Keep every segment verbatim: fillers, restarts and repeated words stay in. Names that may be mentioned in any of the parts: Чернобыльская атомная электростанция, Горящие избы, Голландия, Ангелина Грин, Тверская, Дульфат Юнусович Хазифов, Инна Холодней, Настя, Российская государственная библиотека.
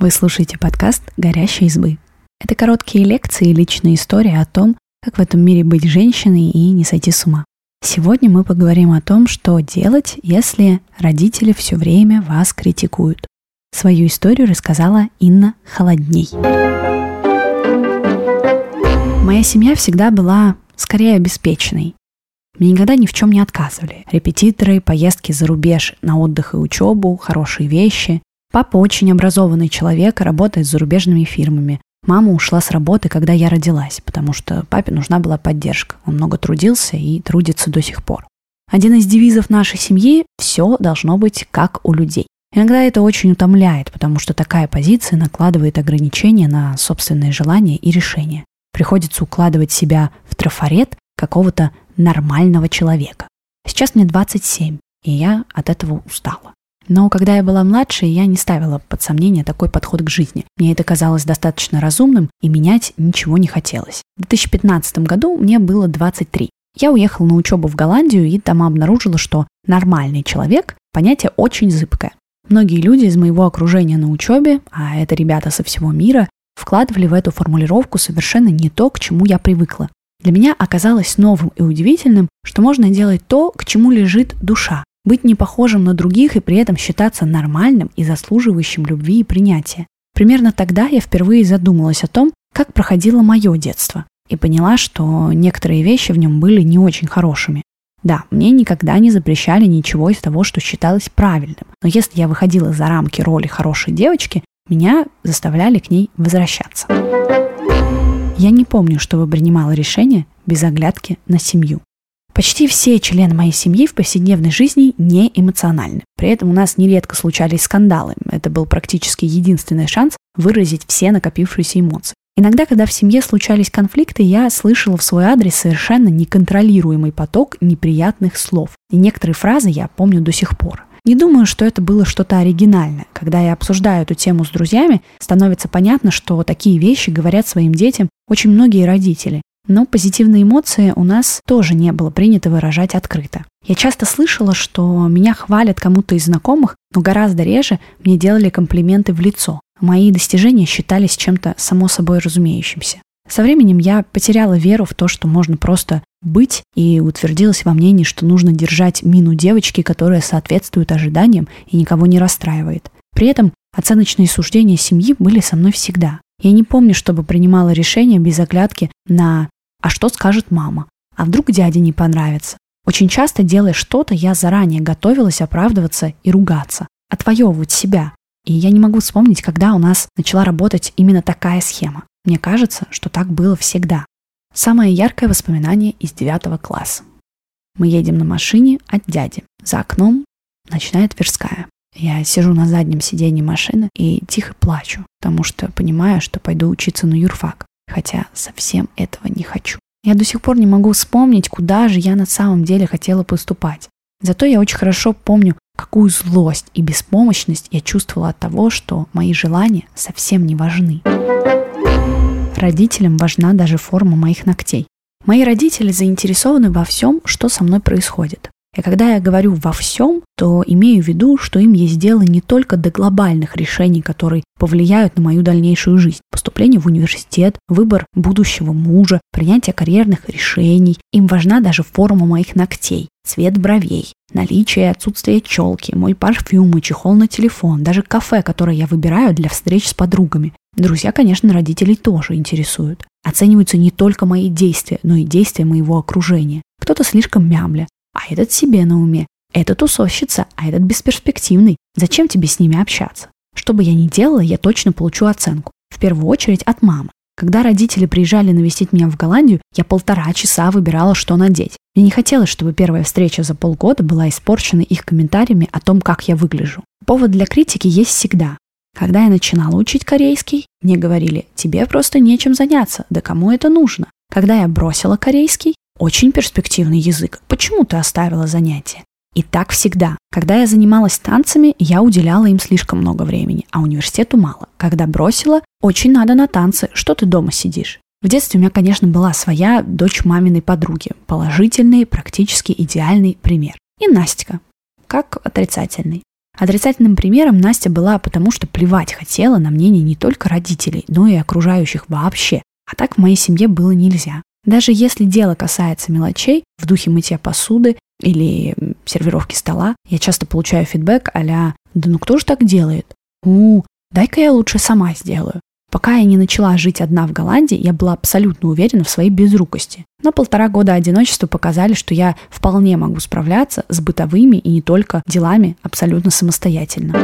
Вы слушаете подкаст «Горящие избы». Это короткие лекции и личные истории о том, как в этом мире быть женщиной и не сойти с ума. Сегодня мы поговорим о том, что делать, если родители все время вас критикуют. Свою историю рассказала Инна Холодней. Моя семья всегда была скорее обеспеченной. Мне никогда ни в чем не отказывали. Репетиторы, поездки за рубеж на отдых и учебу, хорошие вещи. Папа очень образованный человек, работает с зарубежными фирмами. Мама ушла с работы, когда я родилась, потому что папе нужна была поддержка. Он много трудился и трудится до сих пор. Один из девизов нашей семьи – все должно быть как у людей. Иногда это очень утомляет, потому что такая позиция накладывает ограничения на собственные желания и решения. Приходится укладывать себя в трафарет какого-то нормального человека. Сейчас мне двадцать семь, и я от этого устала. Но когда я была младше, я не ставила под сомнение такой подход к жизни. Мне это казалось достаточно разумным, и менять ничего не хотелось. В две тысячи пятнадцатом году мне было двадцать три. Я уехала на учебу в Голландию и там обнаружила, что «нормальный человек» – понятие очень зыбкое. Многие люди из моего окружения на учебе, а это ребята со всего мира, вкладывали в эту формулировку совершенно не то, к чему я привыкла. Для меня оказалось новым и удивительным, что можно делать то, к чему лежит душа. Быть непохожим на других и при этом считаться нормальным и заслуживающим любви и принятия. Примерно тогда я впервые задумалась о том, как проходило мое детство, и поняла, что некоторые вещи в нем были не очень хорошими. Да, мне никогда не запрещали ничего из того, что считалось правильным, но если я выходила за рамки роли хорошей девочки, меня заставляли к ней возвращаться. Я не помню, чтобы принимала решение без оглядки на семью. Почти все члены моей семьи в повседневной жизни не эмоциональны. При этом у нас нередко случались скандалы. Это был практически единственный шанс выразить все накопившиеся эмоции. Иногда, когда в семье случались конфликты, я слышала в свой адрес совершенно неконтролируемый поток неприятных слов. И некоторые фразы я помню до сих пор. Не думаю, что это было что-то оригинальное. Когда я обсуждаю эту тему с друзьями, становится понятно, что такие вещи говорят своим детям очень многие родители. Но позитивные эмоции у нас тоже не было принято выражать открыто. Я часто слышала, что меня хвалят кому-то из знакомых, но гораздо реже мне делали комплименты в лицо. Мои достижения считались чем-то само собой разумеющимся. Со временем я потеряла веру в то, что можно просто быть, и утвердилась во мнении, что нужно держать мину девочки, которая соответствует ожиданиям и никого не расстраивает. При этом оценочные суждения семьи были со мной всегда. Я не помню, чтобы принимала решение без оглядки на «а что скажет мама?», «а вдруг дяде не понравится?». Очень часто, делая что-то, я заранее готовилась оправдываться и ругаться, отвоевывать себя. И я не могу вспомнить, когда у нас начала работать именно такая схема. Мне кажется, что так было всегда. Самое яркое воспоминание из девятого класса. Мы едем на машине от дяди. За окном ночная Тверская. Я сижу на заднем сиденье машины и тихо плачу, потому что понимаю, что пойду учиться на юрфак. Хотя совсем этого не хочу. Я до сих пор не могу вспомнить, куда же я на самом деле хотела поступать. Зато я очень хорошо помню, какую злость и беспомощность я чувствовала от того, что мои желания совсем не важны. Родителям важна даже форма моих ногтей. Мои родители заинтересованы во всем, что со мной происходит. И когда я говорю «во всем», то имею в виду, что им есть дело не только до глобальных решений, которые повлияют на мою дальнейшую жизнь. Поступление в университет, выбор будущего мужа, принятие карьерных решений. Им важна даже форма моих ногтей, цвет бровей, наличие и отсутствие челки, мой парфюм и чехол на телефон, даже кафе, которое я выбираю для встреч с подругами. Друзья, конечно, родителей тоже интересуют. Оцениваются не только мои действия, но и действия моего окружения. Кто-то слишком мямля. А этот себе на уме, этот усовщица, а этот бесперспективный. Зачем тебе с ними общаться? Что бы я ни делала, я точно получу оценку. В первую очередь от мамы. Когда родители приезжали навестить меня в Голландию, я полтора часа выбирала, что надеть. Мне не хотелось, чтобы первая встреча за полгода была испорчена их комментариями о том, как я выгляжу. Повод для критики есть всегда. Когда я начинала учить корейский, мне говорили, тебе просто нечем заняться, да кому это нужно? Когда я бросила корейский, очень перспективный язык. Почему ты оставила занятия? И так всегда. Когда я занималась танцами, я уделяла им слишком много времени, а университету мало. Когда бросила, очень надо на танцы, что ты дома сидишь? В детстве у меня, конечно, была своя дочь маминой подруги. Положительный, практически идеальный пример. И Настя, как отрицательный. Отрицательным примером Настя была, потому что плевать хотела на мнение не только родителей, но и окружающих вообще. А так в моей семье было нельзя. Даже если дело касается мелочей, в духе мытья посуды или сервировки стола, я часто получаю фидбэк а-ля «Да ну кто же так делает? У, дай-ка я лучше сама сделаю». Пока я не начала жить одна в Голландии, я была абсолютно уверена в своей безрукости. Но полтора года одиночества показали, что я вполне могу справляться с бытовыми и не только делами абсолютно самостоятельно.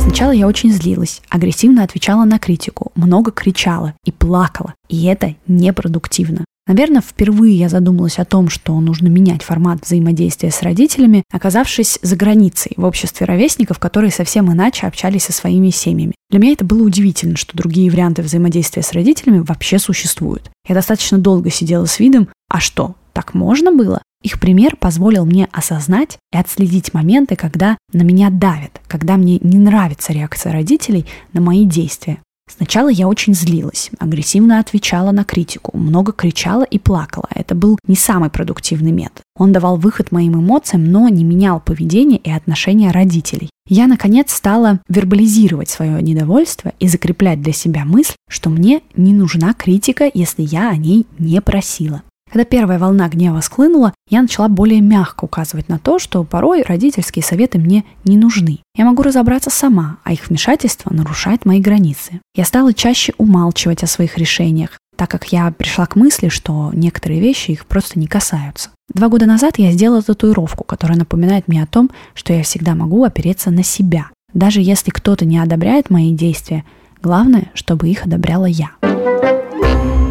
Сначала я очень злилась, агрессивно отвечала на критику, много кричала и плакала, и это непродуктивно. Наверное, впервые я задумалась о том, что нужно менять формат взаимодействия с родителями, оказавшись за границей, в обществе ровесников, которые совсем иначе общались со своими семьями. Для меня это было удивительно, что другие варианты взаимодействия с родителями вообще существуют. Я достаточно долго сидела с видом «А что, так можно было?». Их пример позволил мне осознать и отследить моменты, когда на меня давят, когда мне не нравится реакция родителей на мои действия. Сначала я очень злилась, агрессивно отвечала на критику, много кричала и плакала. Это был не самый продуктивный метод. Он давал выход моим эмоциям, но не менял поведение и отношения родителей. Я, наконец, стала вербализировать свое недовольство и закреплять для себя мысль, что мне не нужна критика, если я о ней не просила. Когда первая волна гнева схлынула, я начала более мягко указывать на то, что порой родительские советы мне не нужны. Я могу разобраться сама, а их вмешательство нарушает мои границы. Я стала чаще умалчивать о своих решениях, так как я пришла к мысли, что некоторые вещи их просто не касаются. Два года назад я сделала татуировку, которая напоминает мне о том, что я всегда могу опереться на себя. Даже если кто-то не одобряет мои действия, главное, чтобы их одобряла я.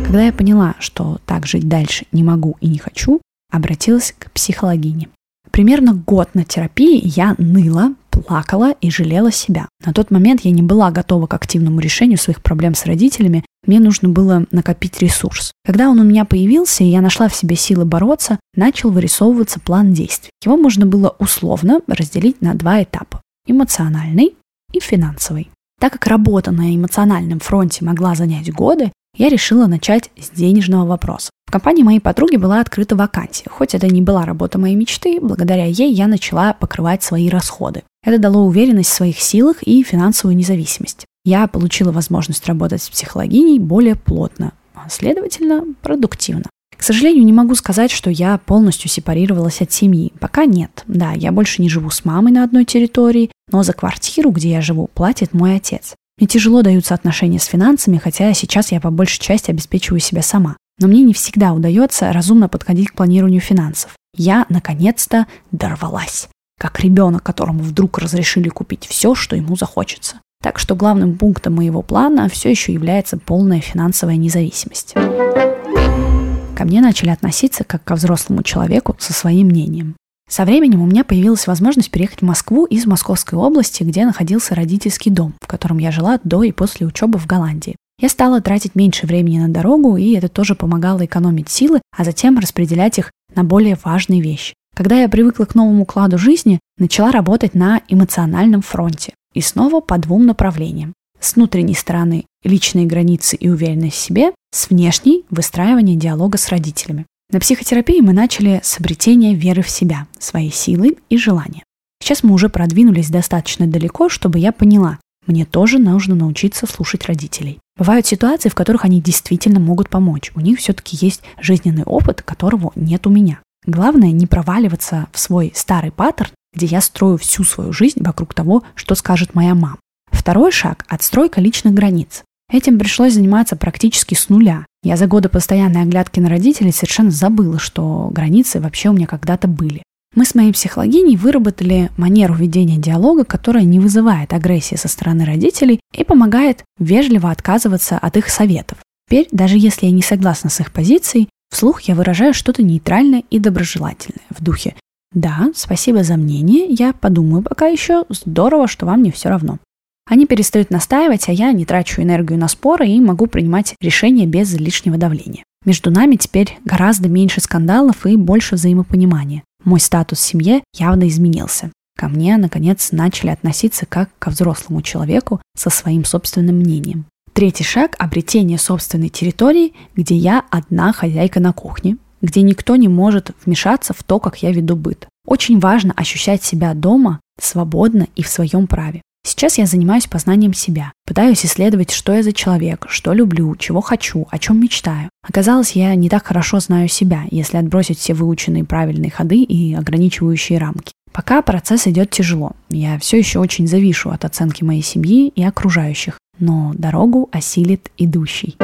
Когда я поняла, что так жить дальше не могу и не хочу, обратилась к психологине. Примерно год на терапии я ныла, плакала и жалела себя. На тот момент я не была готова к активному решению своих проблем с родителями, мне нужно было накопить ресурс. Когда он у меня появился, и я нашла в себе силы бороться, начал вырисовываться план действий. Его можно было условно разделить на два этапа – эмоциональный и финансовый. Так как работа на эмоциональном фронте могла занять годы, я решила начать с денежного вопроса. В компании моей подруги была открыта вакансия. Хоть это не была работа моей мечты, благодаря ей я начала покрывать свои расходы. Это дало уверенность в своих силах и финансовую независимость. Я получила возможность работать с психологиней более плотно, а следовательно, продуктивно. К сожалению, не могу сказать, что я полностью сепарировалась от семьи. Пока нет. Да, я больше не живу с мамой на одной территории, но за квартиру, где я живу, платит мой отец. Мне тяжело даются отношения с финансами, хотя сейчас я по большей части обеспечиваю себя сама. Но мне не всегда удается разумно подходить к планированию финансов. Я, наконец-то, дорвалась. Как ребенок, которому вдруг разрешили купить все, что ему захочется. Так что главным пунктом моего плана все еще является полная финансовая независимость. Ко мне начали относиться как ко взрослому человеку со своим мнением. Со временем у меня появилась возможность переехать в Москву из Московской области, где находился родительский дом, в котором я жила до и после учебы в Голландии. Я стала тратить меньше времени на дорогу, и это тоже помогало экономить силы, а затем распределять их на более важные вещи. Когда я привыкла к новому укладу жизни, начала работать на эмоциональном фронте. И снова по двум направлениям. С внутренней стороны – личные границы и уверенность в себе, с внешней – выстраивание диалога с родителями. На психотерапии мы начали с обретения веры в себя, своей силы и желания. Сейчас мы уже продвинулись достаточно далеко, чтобы я поняла, мне тоже нужно научиться слушать родителей. Бывают ситуации, в которых они действительно могут помочь. У них все-таки есть жизненный опыт, которого нет у меня. Главное не проваливаться в свой старый паттерн, где я строю всю свою жизнь вокруг того, что скажет моя мама. Второй шаг – отстройка личных границ. Этим пришлось заниматься практически с нуля. Я за годы постоянной оглядки на родителей совершенно забыла, что границы вообще у меня когда-то были. Мы с моей психологиней выработали манеру ведения диалога, которая не вызывает агрессии со стороны родителей и помогает вежливо отказываться от их советов. Теперь, даже если я не согласна с их позицией, вслух я выражаю что-то нейтральное и доброжелательное в духе «Да, спасибо за мнение, я подумаю пока еще, здорово, что вам не все равно». Они перестают настаивать, а я не трачу энергию на споры и могу принимать решения без лишнего давления. Между нами теперь гораздо меньше скандалов и больше взаимопонимания. Мой статус в семье явно изменился. Ко мне, наконец, начали относиться как ко взрослому человеку со своим собственным мнением. Третий шаг – обретение собственной территории, где я одна хозяйка на кухне, где никто не может вмешаться в то, как я веду быт. Очень важно ощущать себя дома, свободно и в своем праве. Сейчас я занимаюсь познанием себя, пытаюсь исследовать, что я за человек, что люблю, чего хочу, о чем мечтаю. Оказалось, я не так хорошо знаю себя, если отбросить все выученные правильные ходы и ограничивающие рамки. Пока процесс идет тяжело, я все еще очень завишу от оценки моей семьи и окружающих, но дорогу осилит идущий.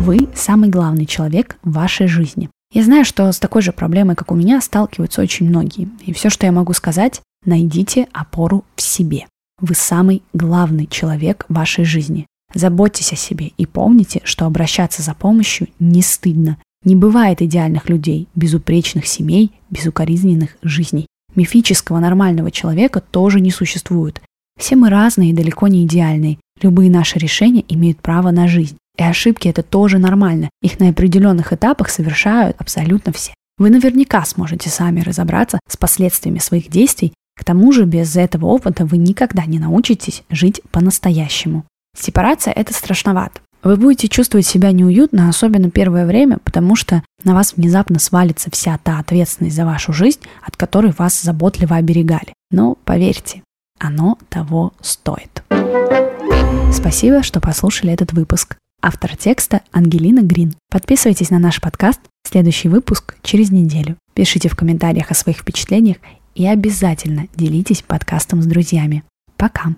Вы самый главный человек в вашей жизни. Я знаю, что с такой же проблемой, как у меня, сталкиваются очень многие, и все, что я могу сказать, найдите опору в себе. Вы самый главный человек в вашей жизни. Заботьтесь о себе и помните, что обращаться за помощью не стыдно. Не бывает идеальных людей, безупречных семей, безукоризненных жизней. Мифического нормального человека тоже не существует. Все мы разные и далеко не идеальные. Любые наши решения имеют право на жизнь. И ошибки – это тоже нормально. Их на определенных этапах совершают абсолютно все. Вы наверняка сможете сами разобраться с последствиями своих действий. К тому же, без этого опыта вы никогда не научитесь жить по-настоящему. Сепарация – это страшновато. Вы будете чувствовать себя неуютно, особенно первое время, потому что на вас внезапно свалится вся та ответственность за вашу жизнь, от которой вас заботливо оберегали. Но поверьте, оно того стоит. Спасибо, что послушали этот выпуск. Автор текста Ангелина Грин. Подписывайтесь на наш подкаст. Следующий выпуск через неделю. Пишите в комментариях о своих впечатлениях и обязательно делитесь подкастом с друзьями. Пока!